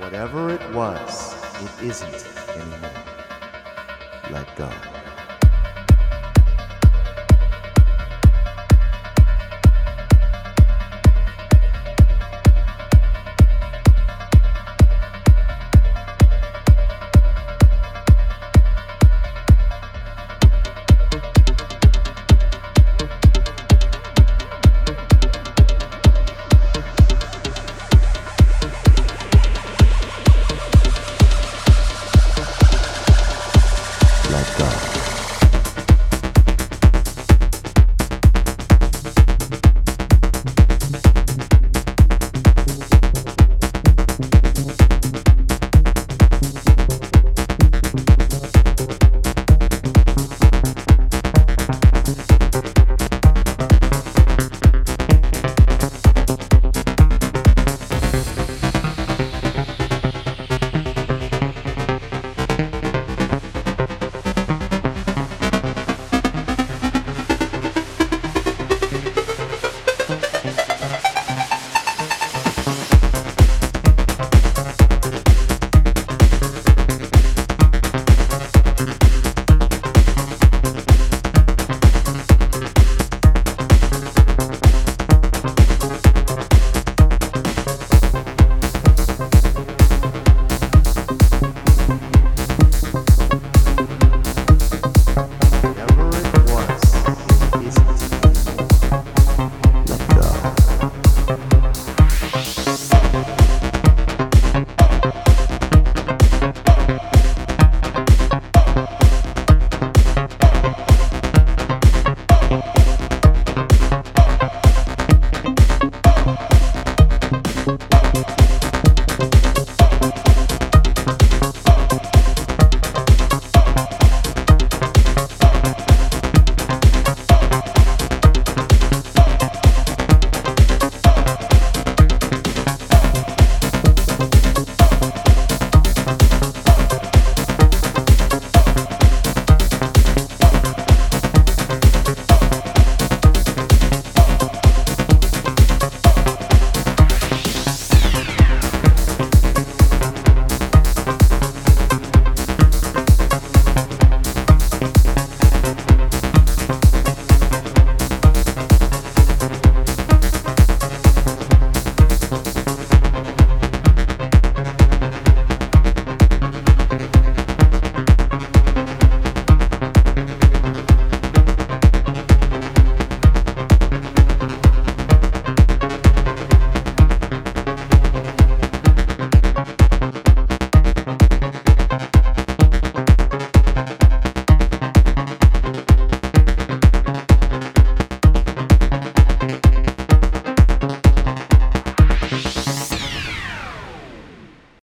Whatever it was, it isn't anymore. Let go.